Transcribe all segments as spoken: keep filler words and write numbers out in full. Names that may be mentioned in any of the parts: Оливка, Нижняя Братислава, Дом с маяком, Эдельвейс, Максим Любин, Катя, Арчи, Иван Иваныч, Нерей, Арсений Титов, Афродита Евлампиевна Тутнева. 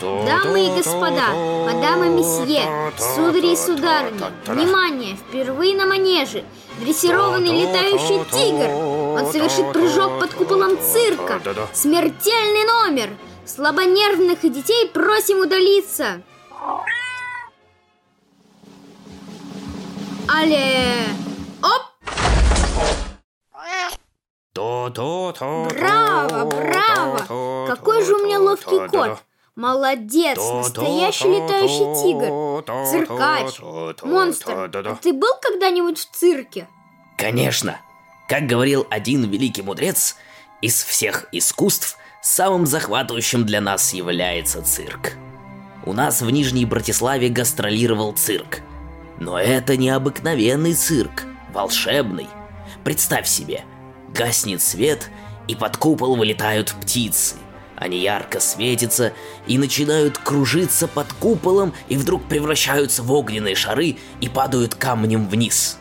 Дамы и господа, мадам и месье, судари и сударыни, внимание! Впервые на манеже дрессированный летающий тигр! Он совершит прыжок под куполом цирка! Смертельный номер! Слабонервных и детей просим удалиться! Але! Оп! Браво, браво! Какой же у меня ловкий кот! Молодец, настоящий летающий тигр! Циркач! Монстр! А ты был когда-нибудь в цирке? Конечно! Как говорил один великий мудрец, из всех искусств самым захватывающим для нас является цирк. У нас в Нижней Братиславе гастролировал цирк. Но это не обыкновенный цирк, волшебный. Представь себе, гаснет свет, и под купол вылетают птицы. Они ярко светятся и начинают кружиться под куполом, и вдруг превращаются в огненные шары и падают камнем вниз.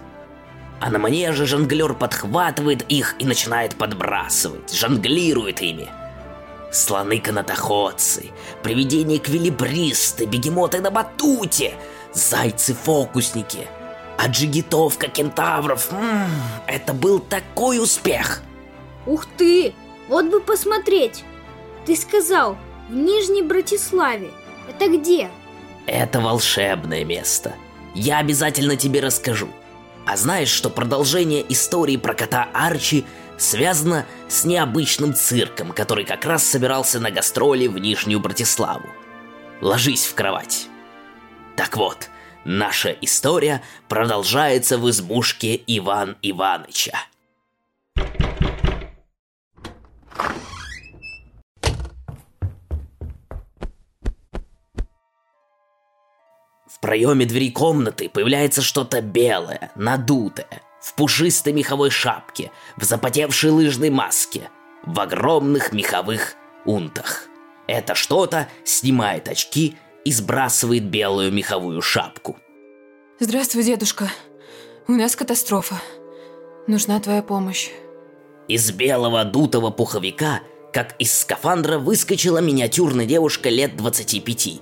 А на манеже жонглер подхватывает их и начинает подбрасывать, жонглирует ими. Слоны-канатоходцы, привидения-эквилибристы, бегемоты на батуте, зайцы-фокусники, а джигитовка-кентавров. М-м, это был такой успех! Ух ты! Вот бы посмотреть! Ты сказал, в Нижней Братиславе. Это где? Это волшебное место. Я обязательно тебе расскажу. А знаешь, что продолжение истории про кота Арчи связано с необычным цирком, который как раз собирался на гастроли в Нижнюю Братиславу? Ложись в кровать. Так вот, наша история продолжается в избушке Ивана Иваныча. В проеме двери комнаты появляется что-то белое, надутое, в пушистой меховой шапке, в запотевшей лыжной маске, в огромных меховых унтах. Это что-то снимает очки и сбрасывает белую меховую шапку. Здравствуй, дедушка. У нас катастрофа. Нужна твоя помощь. Из белого дутого пуховика, как из скафандра, выскочила миниатюрная девушка лет двадцати пяти.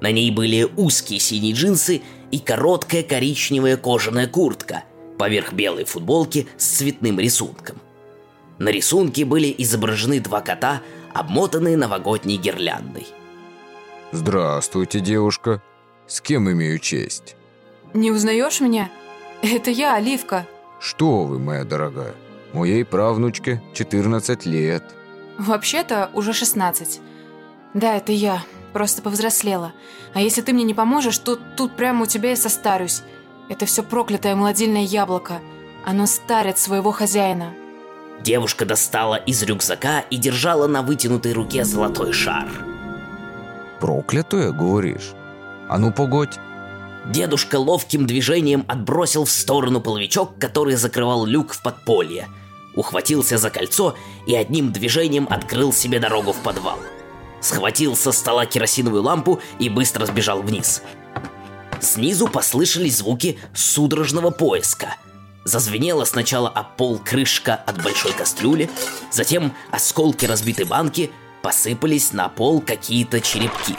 На ней были узкие синие джинсы и короткая коричневая кожаная куртка поверх белой футболки с цветным рисунком. На рисунке были изображены два кота, обмотанные новогодней гирляндой. Здравствуйте, девушка. С кем имею честь? Не узнаешь меня? Это я, Оливка. Что вы, моя дорогая? Моей правнучке четырнадцать лет. Вообще-то уже шестнадцать. Да, это я. Просто повзрослела. А если ты мне не поможешь, то тут прямо у тебя и состарюсь. Это все проклятое молодильное яблоко. Оно старит своего хозяина. Девушка достала из рюкзака и держала на вытянутой руке золотой шар. Проклятое, говоришь? А ну погодь. Дедушка ловким движением отбросил в сторону половичок, который закрывал люк в подполье. Ухватился за кольцо и одним движением открыл себе дорогу в подвал. Схватил со стола керосиновую лампу и быстро сбежал вниз. Снизу послышались звуки судорожного поиска. Зазвенела сначала о пол крышка от большой кастрюли, затем осколки разбитой банки, посыпались на пол какие-то черепки.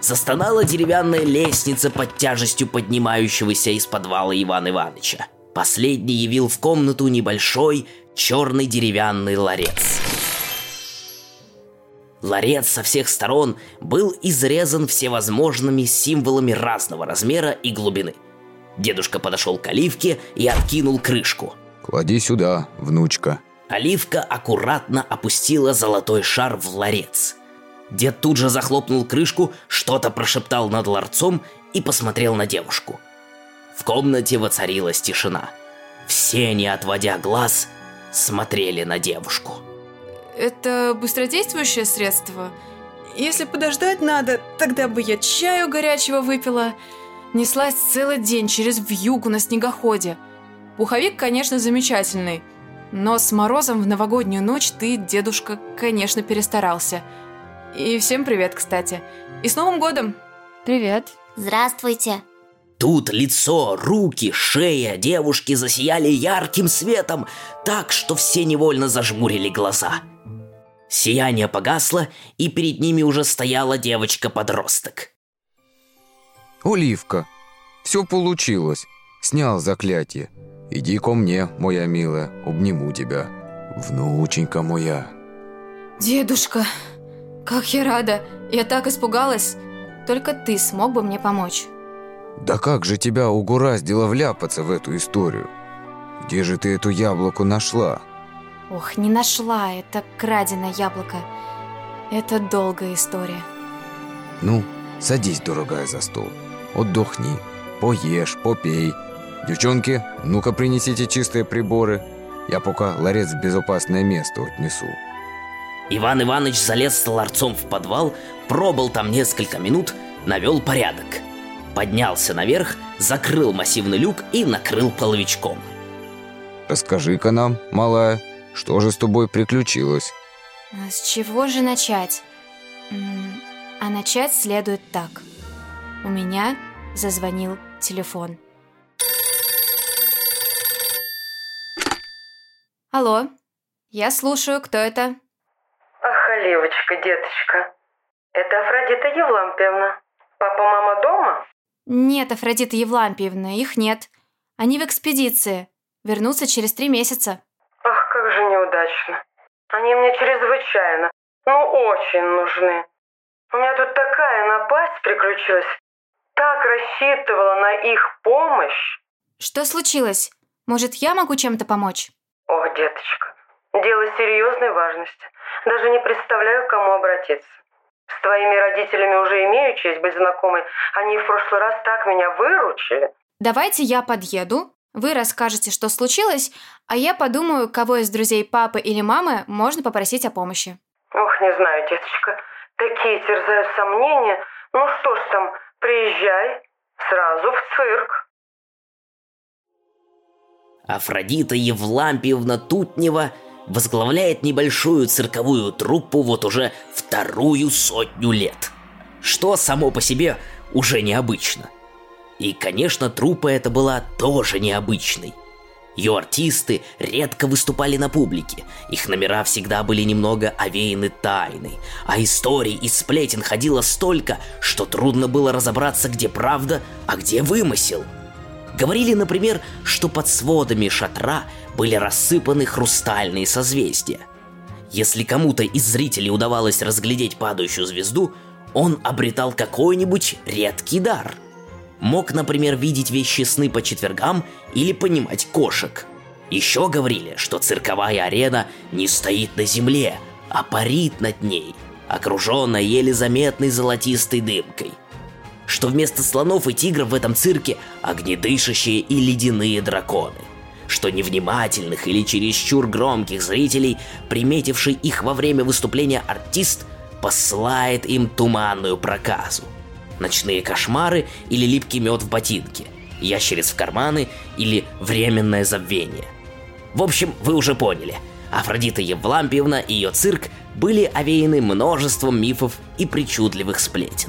Застонала деревянная лестница под тяжестью поднимающегося из подвала Ивана Иваныча. Последний явил в комнату небольшой черный деревянный ларец. Ларец со всех сторон был изрезан всевозможными символами разного размера и глубины. Дедушка подошел к Оливке и откинул крышку. «Клади сюда, внучка». Оливка аккуратно опустила золотой шар в ларец. Дед тут же захлопнул крышку, что-то прошептал над ларцом и посмотрел на девушку. В комнате воцарилась тишина. Все, не отводя глаз, смотрели на девушку. Это быстродействующее средство? Если подождать надо, тогда бы я чаю горячего выпила. Неслась целый день через вьюгу на снегоходе. Пуховик, конечно, замечательный. Но с морозом в новогоднюю ночь ты, дедушка, конечно, перестарался. И всем привет, кстати. И с Новым годом! Привет. Здравствуйте. Тут лицо, руки, шея девушки засияли ярким светом, так что все невольно зажмурили глаза. Сияние погасло, и перед ними уже стояла девочка-подросток. «Оливка, все получилось. Снял заклятие. Иди ко мне, моя милая, обниму тебя. Внученька моя». «Дедушка, как я рада. Я так испугалась. Только ты смог бы мне помочь». «Да как же тебя угораздило вляпаться в эту историю? Где же ты эту яблоку нашла?» «Ох, не нашла. Это краденое яблоко. Это долгая история». «Ну, садись, дорогая, за стол. Отдохни. Поешь, попей. Девчонки, ну-ка принесите чистые приборы. Я пока ларец в безопасное место отнесу». Иван Иваныч залез с ларцом в подвал, пробыл там несколько минут, навел порядок. Поднялся наверх, закрыл массивный люк и накрыл половичком. «Расскажи-ка нам, малая, что же с тобой приключилось?» «С чего же начать? А начать следует так. У меня зазвонил телефон». «Алло, я слушаю, кто это?» «Ах, Оливочка, деточка, это Афродита Евлампиевна. Папа, мама дома?» «Нет, Афродита Евлампиевна, их нет. Они в экспедиции. Вернутся через три месяца». «Ах, как же неудачно. Они мне чрезвычайно, ну очень нужны. У меня тут такая напасть приключилась. Так рассчитывала на их помощь». «Что случилось? Может, я могу чем-то помочь?» «Ох, деточка, дело серьезной важности. Даже не представляю, к кому обратиться. С твоими родителями уже имею честь быть знакомой. Они в прошлый раз так меня выручили». «Давайте я подъеду, вы расскажете, что случилось, а я подумаю, кого из друзей папы или мамы можно попросить о помощи». «Ох, не знаю, деточка, такие терзают сомнения. Ну что ж там, приезжай сразу в цирк». Афродита Евлампиевна Тутнева возглавляет небольшую цирковую труппу вот уже вторую сотню лет, что само по себе уже необычно. И, конечно, труппа эта была тоже необычной. Ее артисты редко выступали на публике, их номера всегда были немного овеяны тайной, а историй и сплетен ходило столько, что трудно было разобраться, где правда, а где вымысел. Говорили, например, что под сводами шатра были рассыпаны хрустальные созвездия. Если кому-то из зрителей удавалось разглядеть падающую звезду, он обретал какой-нибудь редкий дар. Мог, например, видеть вещи сны по четвергам или понимать кошек. Еще говорили, что цирковая арена не стоит на земле, а парит над ней, окруженная еле заметной золотистой дымкой. Что вместо слонов и тигров в этом цирке огнедышащие и ледяные драконы. Что невнимательных или чересчур громких зрителей, приметивший их во время выступления артист, посылает им туманную проказу. Ночные кошмары или липкий мед в ботинке, ящериц в карманы или временное забвение. В общем, вы уже поняли, Афродита Евлампиевна и ее цирк были овеяны множеством мифов и причудливых сплетен.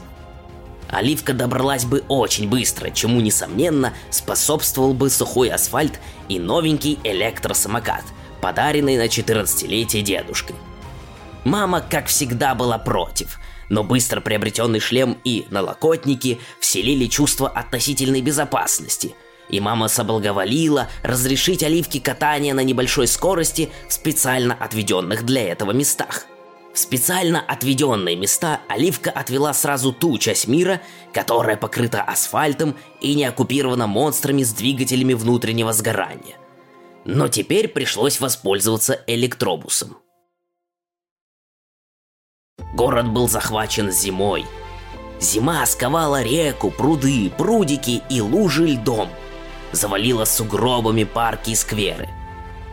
Оливка добралась бы очень быстро, чему, несомненно, способствовал бы сухой асфальт и новенький электросамокат, подаренный на четырнадцатилетие дедушкой. Мама, как всегда, была против, но быстро приобретенный шлем и налокотники вселили чувство относительной безопасности, и мама соблаговолила разрешить Оливке катание на небольшой скорости в специально отведенных для этого местах. В специально отведенные места Оливка отвела сразу ту часть мира, которая покрыта асфальтом и не оккупирована монстрами с двигателями внутреннего сгорания. Но теперь пришлось воспользоваться электробусом. Город был захвачен зимой. Зима сковала реку, пруды, прудики и лужи льдом. Завалила сугробами парки и скверы.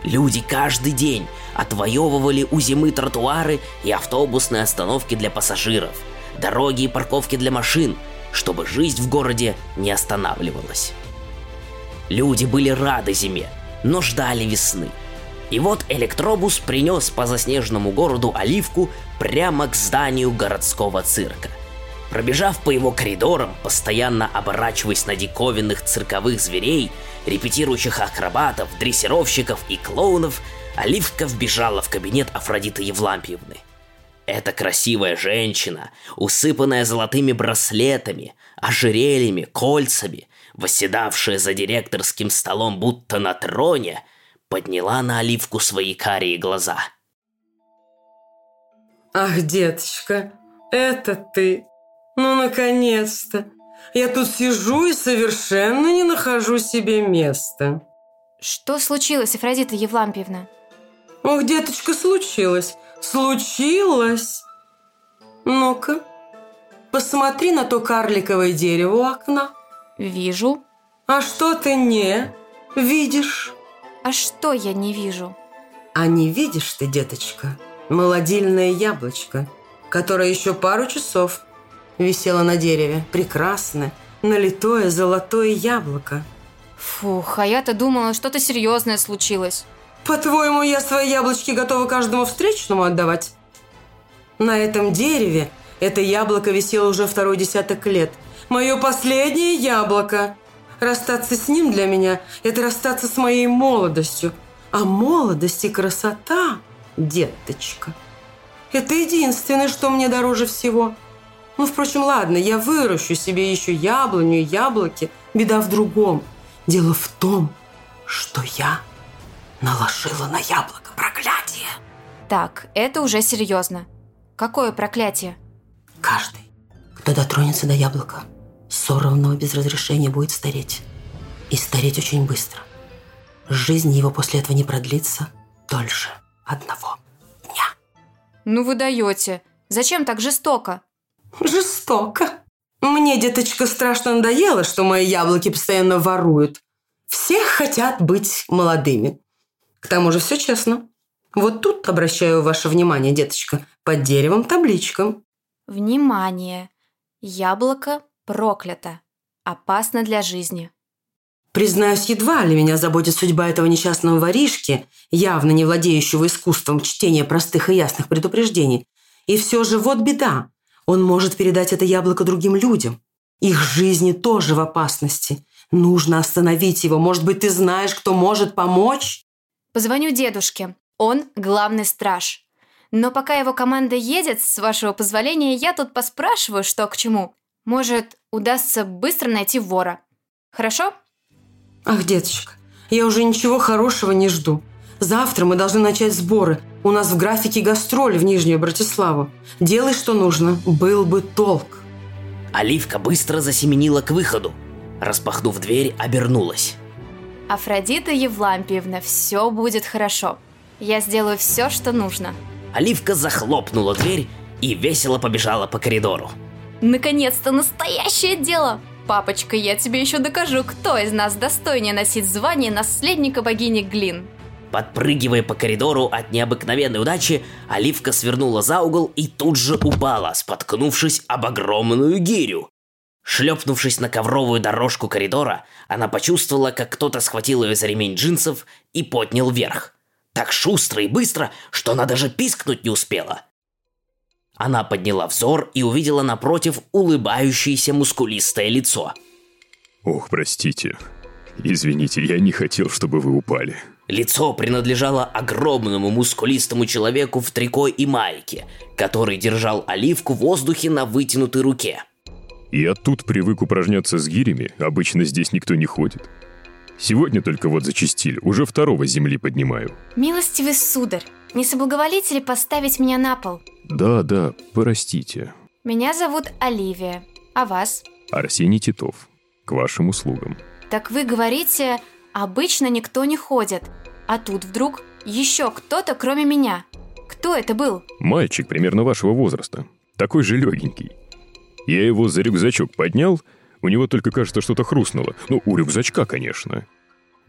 Люди каждый день отвоевывали у зимы тротуары и автобусные остановки для пассажиров, дороги и парковки для машин, чтобы жизнь в городе не останавливалась. Люди были рады зиме, но ждали весны. И вот электробус принес по заснеженному городу Оливку прямо к зданию городского цирка. Пробежав по его коридорам, постоянно оборачиваясь на диковинных цирковых зверей, репетирующих акробатов, дрессировщиков и клоунов, Оливка вбежала в кабинет Афродиты Евлампиевны. Эта красивая женщина, усыпанная золотыми браслетами, ожерельями, кольцами, восседавшая за директорским столом будто на троне, подняла на Оливку свои карие глаза. «Ах, деточка, это ты! Ну, наконец-то! Я тут сижу и совершенно не нахожу себе места!» «Что случилось, Афродита Евлампиевна?» «Ох, деточка, случилось! Случилось! Ну-ка, посмотри на то карликовое дерево у окна!» «Вижу». «А что ты не видишь?» «А что я не вижу?» «А не видишь ты, деточка, молодильное яблочко, которое еще пару часов висело на дереве. Прекрасное, налитое золотое яблоко». «Фух, а я-то думала, что-то серьезное случилось». «По-твоему, я свои яблочки готова каждому встречному отдавать?» «На этом дереве это яблоко висело уже второй десяток лет. Мое последнее яблоко. Расстаться с ним для меня – это расстаться с моей молодостью. А молодость и красота, деточка, это единственное, что мне дороже всего. Ну, впрочем, ладно, я выращу себе еще яблоню и яблоки. Беда в другом. Дело в том, что я наложила на яблоко проклятие». «Так, это уже серьезно. Какое проклятие?» «Каждый, кто дотронется до яблока, сорванного без разрешения, будет стареть. И стареть очень быстро. Жизнь его после этого не продлится дольше одного дня». «Ну вы даете. Зачем так жестоко?» «Жестоко? Мне, деточка, страшно надоело, что мои яблоки постоянно воруют. Все хотят быть молодыми. К тому же все честно. Вот тут обращаю ваше внимание, деточка, под деревом табличка». «Внимание! Яблоко проклято. Опасно для жизни». «Признаюсь, едва ли меня заботит судьба этого несчастного воришки, явно не владеющего искусством чтения простых и ясных предупреждений. И все же вот беда. Он может передать это яблоко другим людям. Их жизни тоже в опасности. Нужно остановить его. Может быть, ты знаешь, кто может помочь?» «Позвоню дедушке. Он главный страж. Но пока его команда едет, с вашего позволения, я тут поспрашиваю, что к чему. Может, удастся быстро найти вора. Хорошо?» «Ах, деточка, я уже ничего хорошего не жду. Завтра мы должны начать сборы. У нас в графике гастроли в Нижнюю Братиславу. Делай, что нужно. Был бы толк». Оливка быстро засеменила к выходу. Распахнув дверь, обернулась. «Афродита Евлампиевна, все будет хорошо. Я сделаю все, что нужно». Оливка захлопнула дверь и весело побежала по коридору. «Наконец-то настоящее дело! Папочка, я тебе еще докажу, кто из нас достойнее носить звание наследника богини Глин». Подпрыгивая по коридору от необыкновенной удачи, Оливка свернула за угол и тут же упала, споткнувшись об огромную гирю. Шлепнувшись на ковровую дорожку коридора, она почувствовала, как кто-то схватил ее за ремень джинсов и поднял вверх. Так шустро и быстро, что она даже пискнуть не успела. Она подняла взор и увидела напротив улыбающееся мускулистое лицо. «Ох, простите. Извините, я не хотел, чтобы вы упали». Лицо принадлежало огромному мускулистому человеку в трико и майке, который держал Оливку в воздухе на вытянутой руке. «Я тут привык упражняться с гирями, обычно здесь никто не ходит. Сегодня только вот зачистили, уже второго земли поднимаю». «Милостивый сударь, не соблаговолите ли поставить меня на пол?» «Да, да, простите». «Меня зовут Оливия, а вас?» «Арсений Титов, к вашим услугам». «Так вы говорите, обычно никто не ходит, а тут вдруг еще кто-то кроме меня. Кто это был?» «Мальчик примерно вашего возраста, такой же легенький. Я его за рюкзачок поднял, у него только, кажется, что-то хрустнуло. Ну, у рюкзачка, конечно.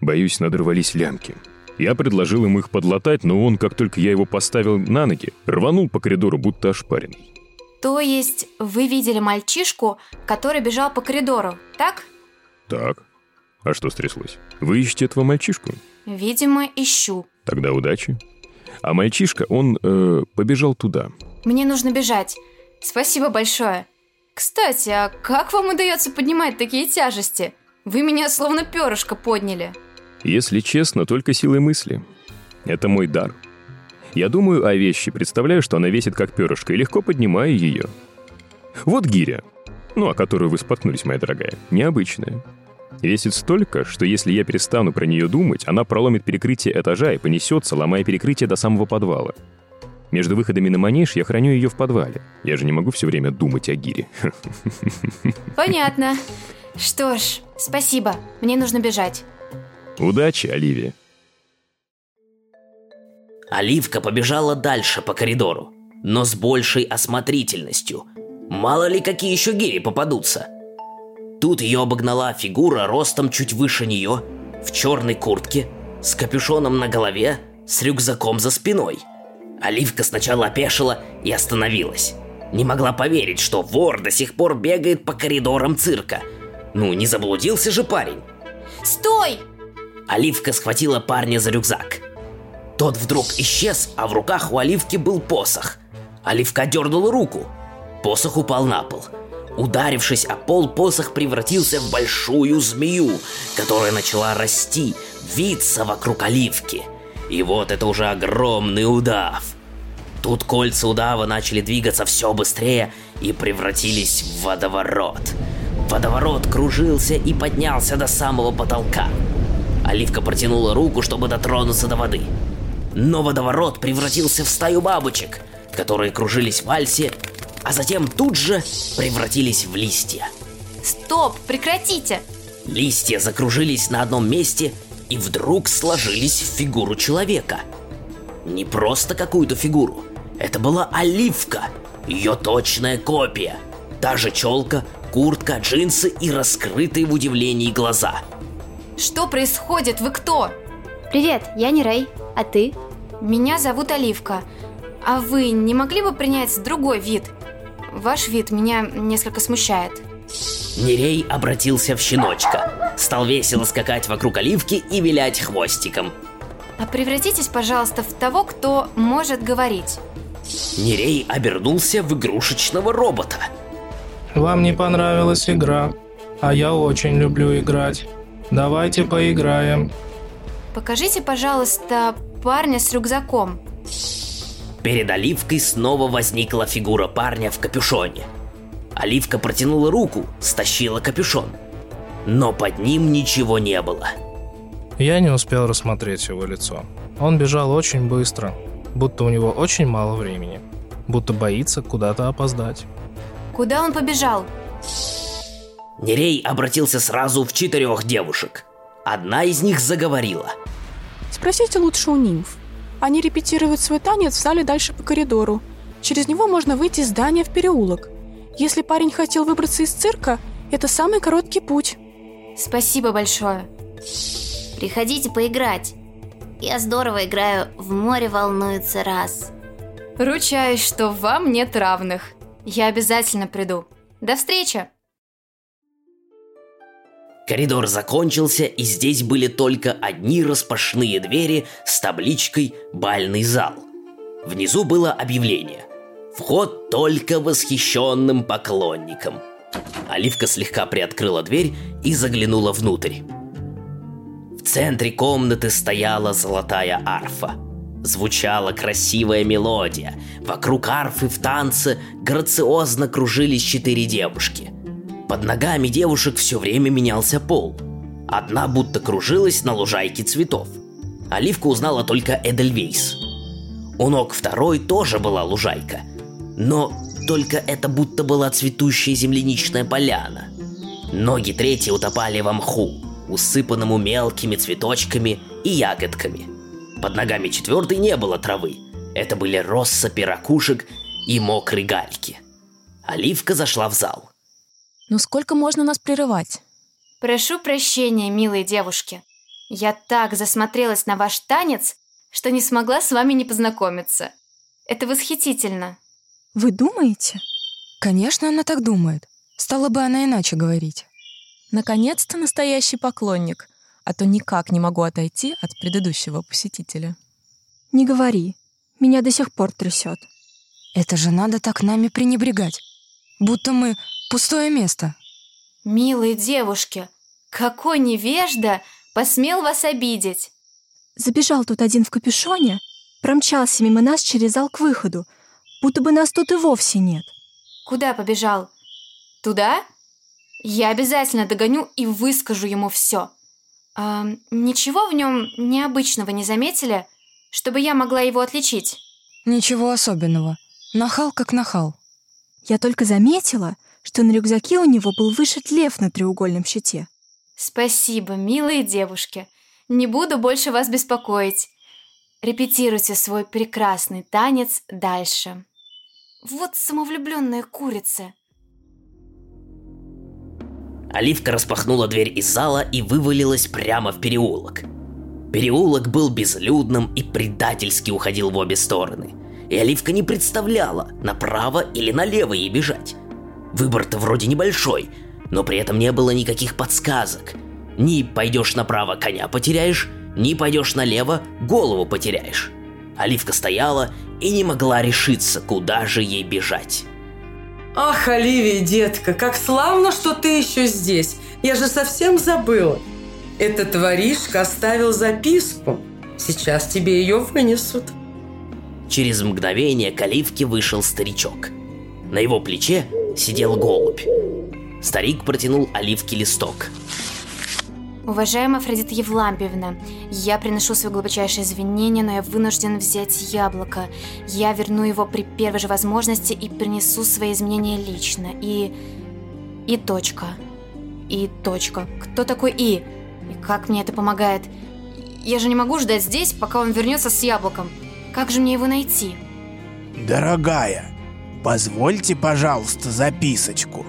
Боюсь, надорвались лямки. Я предложил им их подлатать, но он, как только я его поставил на ноги, рванул по коридору, будто ошпаренный». «То есть вы видели мальчишку, который бежал по коридору, так?» «Так. А что стряслось? Вы ищете этого мальчишку?» «Видимо, ищу». «Тогда удачи. А мальчишка, он э, побежал туда». «Мне нужно бежать. Спасибо большое. Кстати, а как вам удается поднимать такие тяжести? Вы меня словно перышко подняли». «Если честно, только силой мысли. Это мой дар. Я думаю о вещи, представляю, что она весит как перышко, и легко поднимаю ее. Вот гиря, ну, о которую вы споткнулись, моя дорогая, необычная. Весит столько, что если я перестану про нее думать, она проломит перекрытие этажа и понесется, ломая перекрытие до самого подвала. Между выходами на манеж я храню ее в подвале. Я же не могу все время думать о гире. Понятно. Что ж, спасибо. Мне нужно бежать. Удачи, Оливия. Оливка побежала дальше по коридору, но с большей осмотрительностью. Мало ли какие еще гири попадутся. Тут ее обогнала фигура ростом чуть выше нее, в черной куртке, с капюшоном на голове, с рюкзаком за спиной. Оливка сначала опешила и остановилась. Не могла поверить, что вор до сих пор бегает по коридорам цирка. Ну, не заблудился же парень. Стой! Оливка схватила парня за рюкзак. Тот вдруг исчез, а в руках у Оливки был посох. Оливка дернула руку. Посох упал на пол. Ударившись о пол, посох превратился в большую змею, которая начала расти, виться вокруг Оливки. И вот это уже огромный удав. Тут кольца удава начали двигаться все быстрее и превратились в водоворот. Водоворот кружился и поднялся до самого потолка. Оливка протянула руку, чтобы дотронуться до воды. Но водоворот превратился в стаю бабочек, которые кружились в вальсе, а затем тут же превратились в листья. Стоп, прекратите! Листья закружились на одном месте и вдруг сложились в фигуру человека. Не просто какую-то фигуру. Это была Оливка, ее точная копия. Та же челка, куртка, джинсы и раскрытые в удивлении глаза. Что происходит? Вы кто? Привет, я Нерей. А ты? Меня зовут Оливка. А вы не могли бы принять другой вид? Ваш вид меня несколько смущает. Нерей обратился в щеночка. Стал весело скакать вокруг Оливки и вилять хвостиком. А превратитесь, пожалуйста, в того, кто может говорить. Нерей обернулся в игрушечного робота. Вам не понравилась игра, а я очень люблю играть. Давайте поиграем. Покажите, пожалуйста, парня с рюкзаком. Перед Оливкой снова возникла фигура парня в капюшоне. Оливка протянула руку, стащила капюшон. Но под ним ничего не было. Я не успел рассмотреть его лицо. Он бежал очень быстро, будто у него очень мало времени, будто боится куда-то опоздать. Куда он побежал? Нерей обратился сразу в четырех девушек. Одна из них заговорила. Спросите лучше у нимф. Они репетируют свой танец в зале дальше по коридору. Через него можно выйти из здания в переулок. Если парень хотел выбраться из цирка, это самый короткий путь. Спасибо большое. Приходите поиграть. Я здорово играю в «Море волнуется раз». Ручаюсь, что вам нет равных. Я обязательно приду. До встречи. Коридор закончился, и здесь были только одни распашные двери с табличкой «Бальный зал». Внизу было объявление. Вход только восхищенным поклонникам. Оливка слегка приоткрыла дверь и заглянула внутрь. В центре комнаты стояла золотая арфа. Звучала красивая мелодия. Вокруг арфы в танце грациозно кружились четыре девушки. Под ногами девушек все время менялся пол. Одна будто кружилась на лужайке цветов. Оливка узнала только Эдельвейс. У ног второй тоже была лужайка. Но только это будто была цветущая земляничная поляна. Ноги третьей утопали во мху, усыпанному мелкими цветочками и ягодками. Под ногами четвертой не было травы. Это были россыпи ракушек и мокрые гальки. Оливка зашла в зал. Ну сколько можно нас прерывать? Прошу прощения, милые девушки. Я так засмотрелась на ваш танец, что не смогла с вами не познакомиться. Это восхитительно. Вы думаете? Конечно, она так думает. Стала бы она иначе говорить. Наконец-то настоящий поклонник, а то никак не могу отойти от предыдущего посетителя. Не говори, меня до сих пор трясет. Это же надо так нами пренебрегать, будто мы пустое место. Милые девушки, какой невежда посмел вас обидеть. Забежал тут один в капюшоне, промчался мимо нас через зал к выходу, будто бы нас тут и вовсе нет. Куда побежал? Туда? Я обязательно догоню и выскажу ему все. А, ничего в нем необычного не заметили, чтобы я могла его отличить? Ничего особенного. Нахал как нахал. Я только заметила, что на рюкзаке у него был вышит лев на треугольном щите. Спасибо, милые девушки. Не буду больше вас беспокоить. Репетируйте свой прекрасный танец дальше. Вот самовлюбленная курица. Оливка распахнула дверь из зала и вывалилась прямо в переулок. Переулок был безлюдным и предательски уходил в обе стороны. И Оливка не представляла, направо или налево ей бежать. Выбор-то вроде небольшой, но при этом не было никаких подсказок. Ни пойдешь направо — коня потеряешь, ни пойдешь налево — голову потеряешь. Оливка стояла и не могла решиться, куда же ей бежать. Ах, Оливия, детка, как славно, что ты еще здесь. Я же совсем забыла. Этот воришка оставил записку. Сейчас тебе ее вынесут. Через мгновение к Оливке вышел старичок. На его плече сидел голубь. Старик протянул Оливке листок. Уважаемая Афродита Евлампиевна, я приношу свои глубочайшие извинения, но я вынужден взять яблоко. Я верну его при первой же возможности и принесу свои изменения лично. И... и точка. И точка. Кто такой И? И как мне это помогает? Я же не могу ждать здесь, пока он вернется с яблоком. Как же мне его найти? Дорогая, позвольте, пожалуйста, записочку.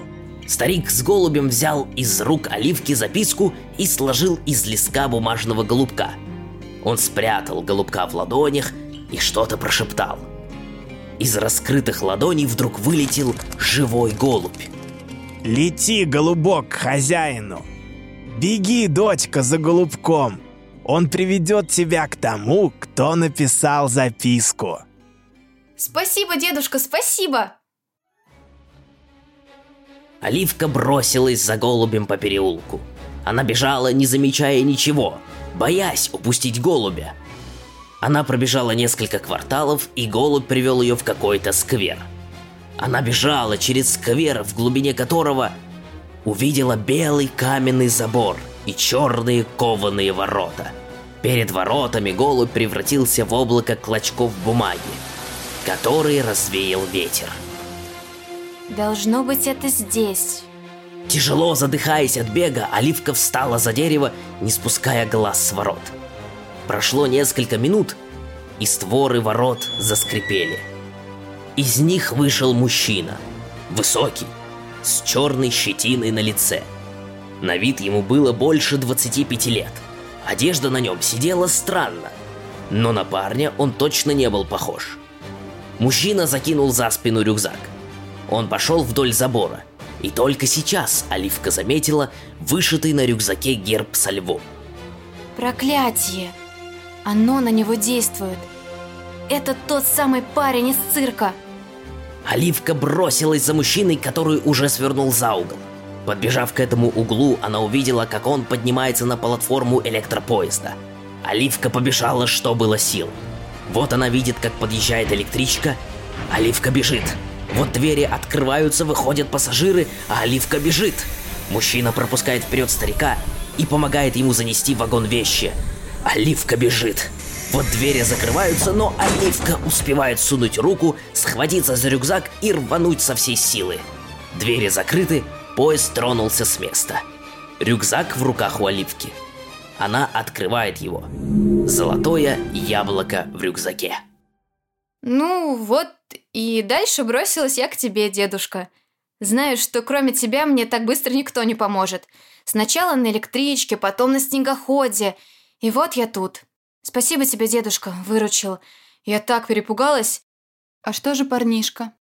Старик с голубем взял из рук Оливки записку и сложил из листка бумажного голубка. Он спрятал голубка в ладонях и что-то прошептал. Из раскрытых ладоней вдруг вылетел живой голубь. «Лети, голубок, к хозяину! Беги, дочка, за голубком! Он приведет тебя к тому, кто написал записку!» «Спасибо, дедушка, спасибо!» Оливка бросилась за голубем по переулку. Она бежала, не замечая ничего, боясь упустить голубя. Она пробежала несколько кварталов, и голубь привел ее в какой-то сквер. Она бежала через сквер, в глубине которого увидела белый каменный забор и черные кованые ворота. Перед воротами голубь превратился в облако клочков бумаги, которые развеял ветер. Должно быть, это здесь. Тяжело задыхаясь от бега, Оливка встала за дерево, не спуская глаз с ворот. Прошло несколько минут, и створы ворот заскрипели. Из них вышел мужчина, высокий, с черной щетиной на лице. На вид ему было больше двадцати пяти лет. Одежда на нем сидела странно, но на парня он точно не был похож. Мужчина закинул за спину рюкзак. Он пошел вдоль забора, и только сейчас Оливка заметила вышитый на рюкзаке герб со львом. Проклятие! Оно на него действует. Это тот самый парень из цирка. Оливка бросилась за мужчиной, который уже свернул за угол. Подбежав к этому углу, она увидела, как он поднимается на платформу электропоезда. Оливка побежала, что было сил. Вот она видит, как подъезжает электричка. Оливка бежит. Вот двери открываются, выходят пассажиры, а Оливка бежит. Мужчина пропускает вперед старика и помогает ему занести в вагон вещи. Оливка бежит. Вот двери закрываются, но Оливка успевает сунуть руку, схватиться за рюкзак и рвануть со всей силы. Двери закрыты, поезд тронулся с места. Рюкзак в руках у Оливки. Она открывает его. Золотое яблоко в рюкзаке. Ну вот и дальше бросилась я к тебе, дедушка. Знаю, что кроме тебя мне так быстро никто не поможет. Сначала на электричке, потом на снегоходе. И вот я тут. Спасибо тебе, дедушка, выручил. Я так перепугалась. А что же парнишка?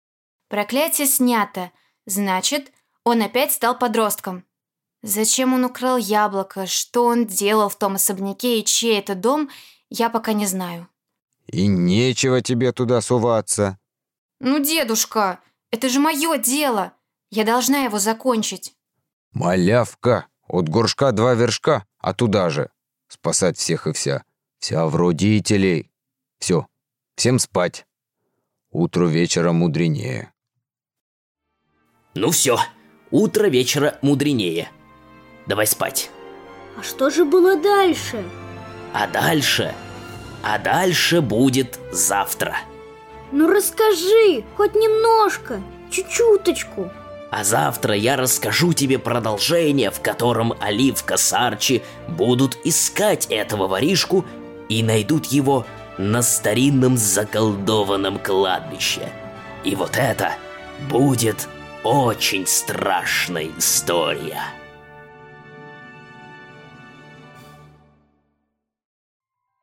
Проклятие снято. Значит, он опять стал подростком. Зачем он украл яблоко, что он делал в том особняке и чей это дом, я пока не знаю. И нечего тебе туда суваться. Ну, дедушка, это же мое дело. Я должна его закончить. Малявка, от горшка два вершка, а туда же. Спасать всех и вся. Вся в родителей. Все, Всем спать. Утро вечера мудренее. Ну все, утро вечера мудренее. Давай спать. А что же было дальше? А дальше? А дальше будет завтра. Ну расскажи, хоть немножко, чуть-чуточку. А завтра я расскажу тебе продолжение, в котором Оливка с Арчи будут искать этого воришку и найдут его на старинном заколдованном кладбище. И вот это будет очень страшная история.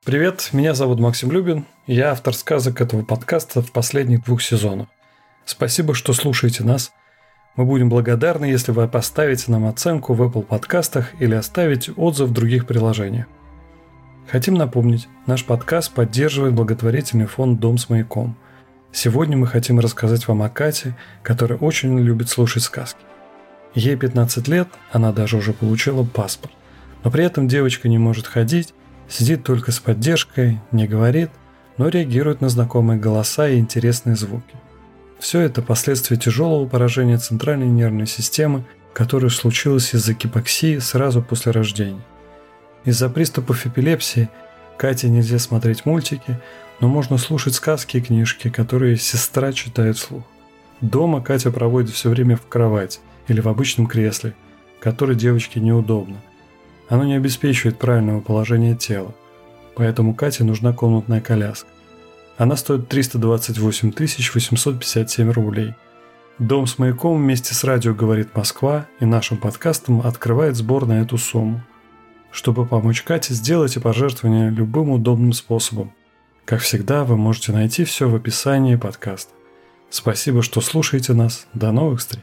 Привет, меня зовут Максим Любин, я автор сказок этого подкаста в последних двух сезонах. Спасибо, что слушаете нас. Мы будем благодарны, если вы поставите нам оценку в Apple подкастах или оставите отзыв в других приложениях. Хотим напомнить, наш подкаст поддерживает благотворительный фонд «Дом с маяком». Сегодня мы хотим рассказать вам о Кате, которая очень любит слушать сказки. Ей пятнадцать лет, она даже уже получила паспорт. Но при этом девочка не может ходить, сидит только с поддержкой, не говорит, но реагирует на знакомые голоса и интересные звуки. Все это последствия тяжелого поражения центральной нервной системы, которое случилось из-за гипоксии сразу после рождения. Из-за приступов эпилепсии Кате нельзя смотреть мультики, но можно слушать сказки и книжки, которые сестра читает вслух. Дома Катя проводит все время в кровати или в обычном кресле, которое девочке неудобно. Оно не обеспечивает правильного положения тела, поэтому Кате нужна комнатная коляска. Она стоит триста двадцать восемь тысяч восемьсот пятьдесят семь рублей. «Дом с маяком» вместе с радио «Говорит Москва» и нашим подкастом открывает сбор на эту сумму. Чтобы помочь Кате, сделайте пожертвование любым удобным способом. Как всегда, вы можете найти все в описании подкаста. Спасибо, что слушаете нас. До новых встреч!